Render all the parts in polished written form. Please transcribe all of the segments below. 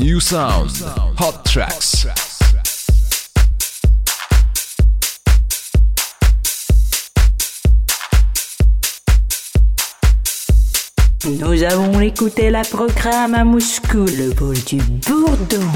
New Sound, Hot Tracks. Nous avons écouté la programme à Moscou, le vol du Bourdon.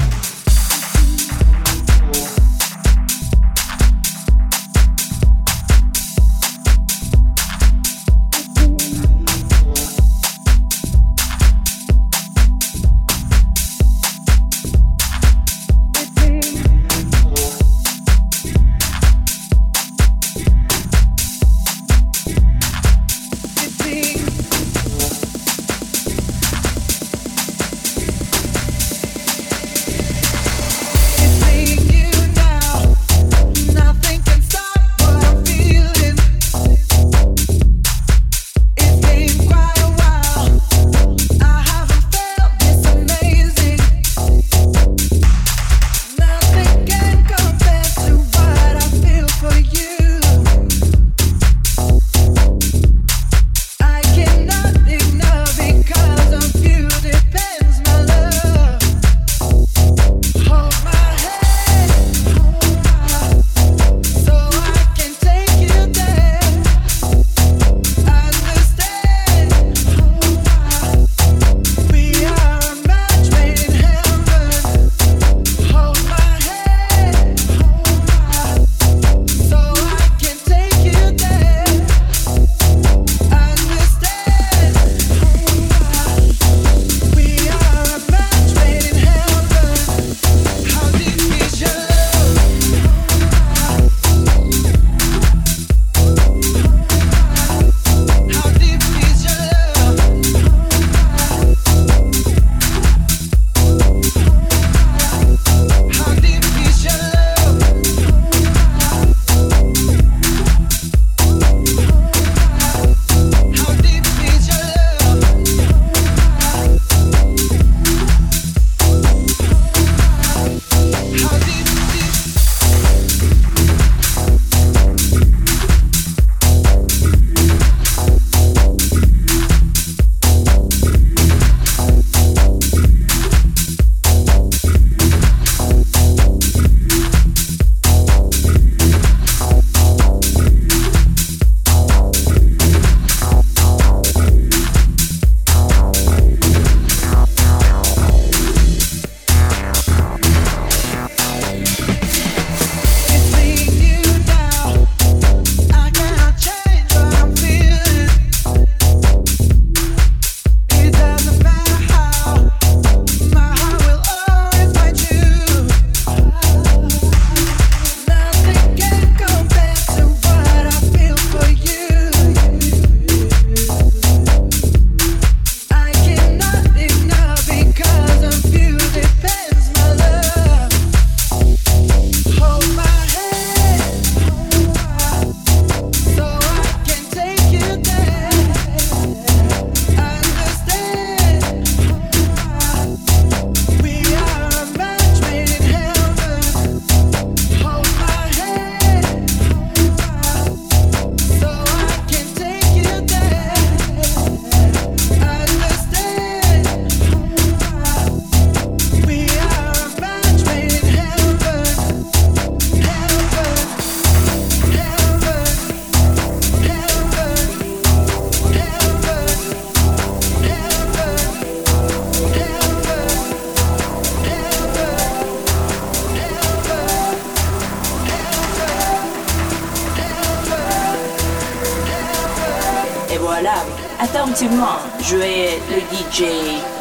Attentivement, jouez le DJ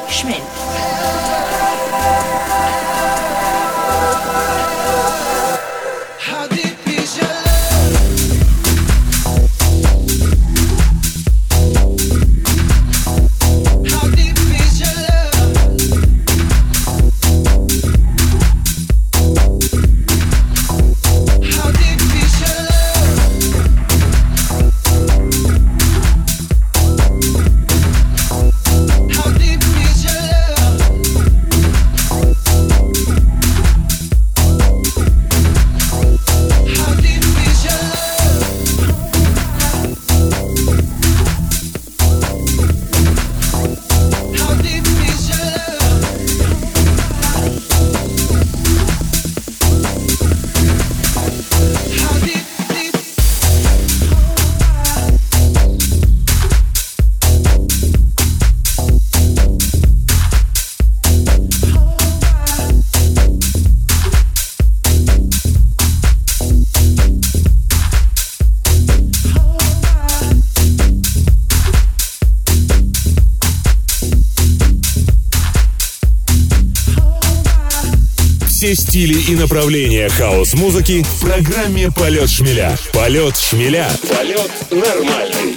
Schmidt. все стили и направления хаос-музыки в программе «Полёт шмеля». «Полёт шмеля». Полёт нормальный.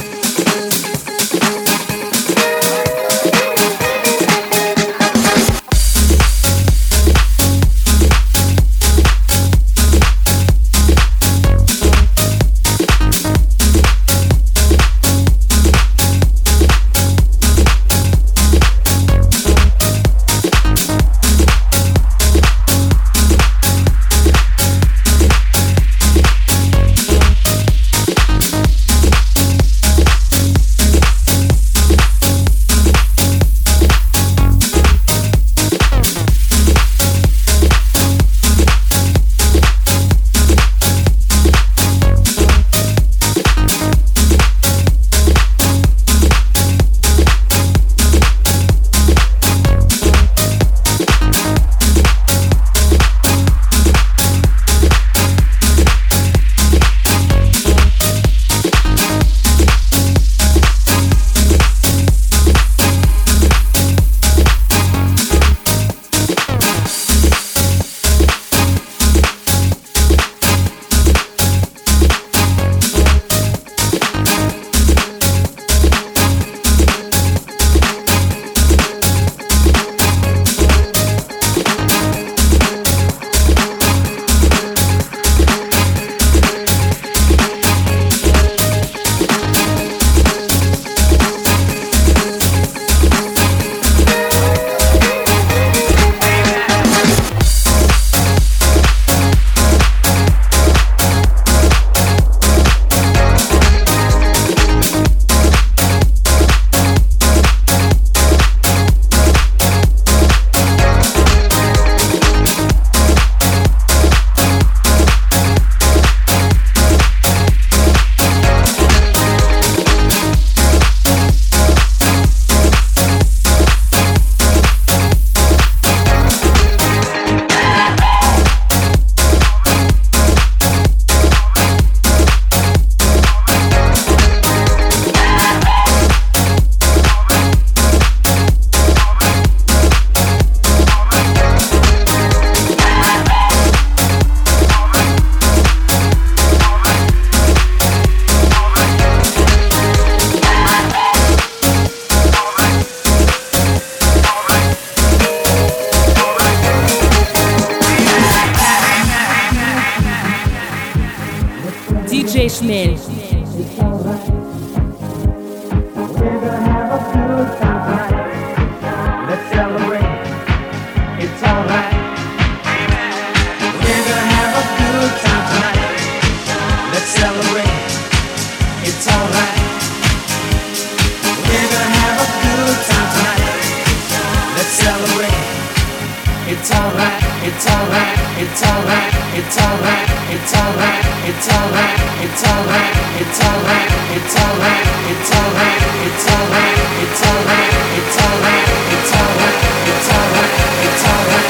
DJ Schmidt. It's all right. We're gonna have a good time. Let's celebrate. It's all right. We're gonna have a good time. Let's celebrate. It's all right. We're gonna have a good time. Let's celebrate. It's all right, it's all right, it's all right, it's all right, it's all right, it's all right, it's all right, it's all right, it's all right, it's all right, it's all right, it's all right, it's all right, it's all right, it's all right, it's all right, it's all right, it's all right, it's all right.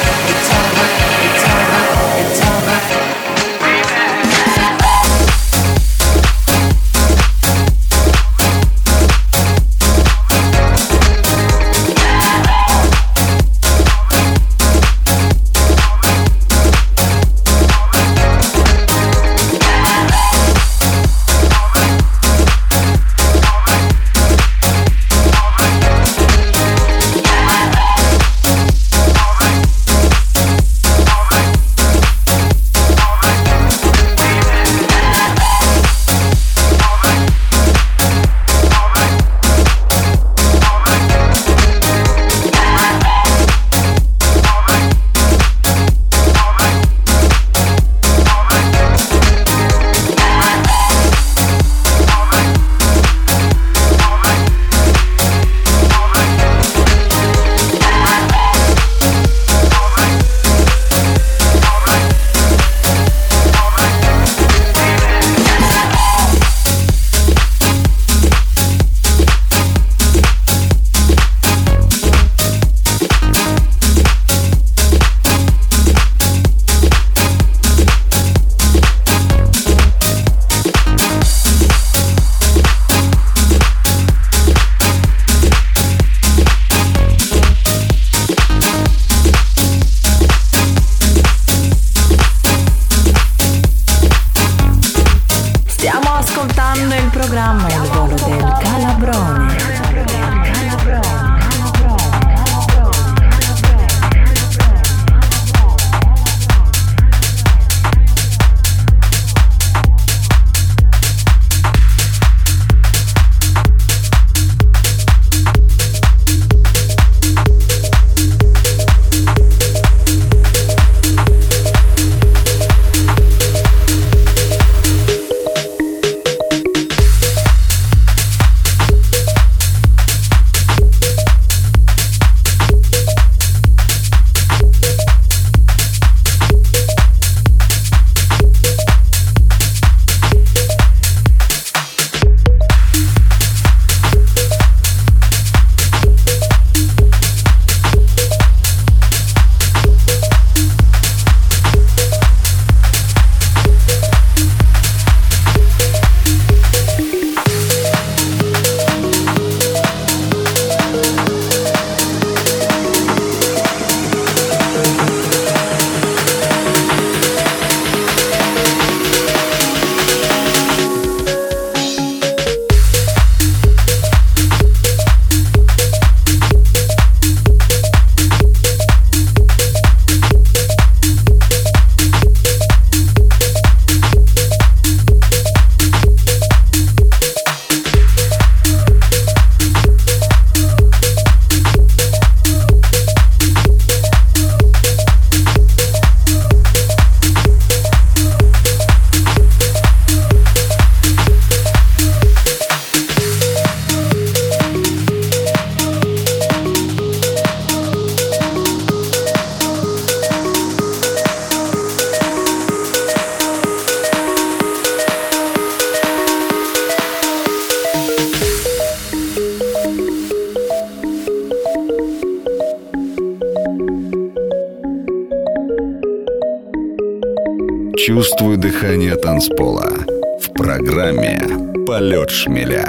programma Il volo del calabrone. Чувствуй дыхание танцпола в программе «Полет шмеля».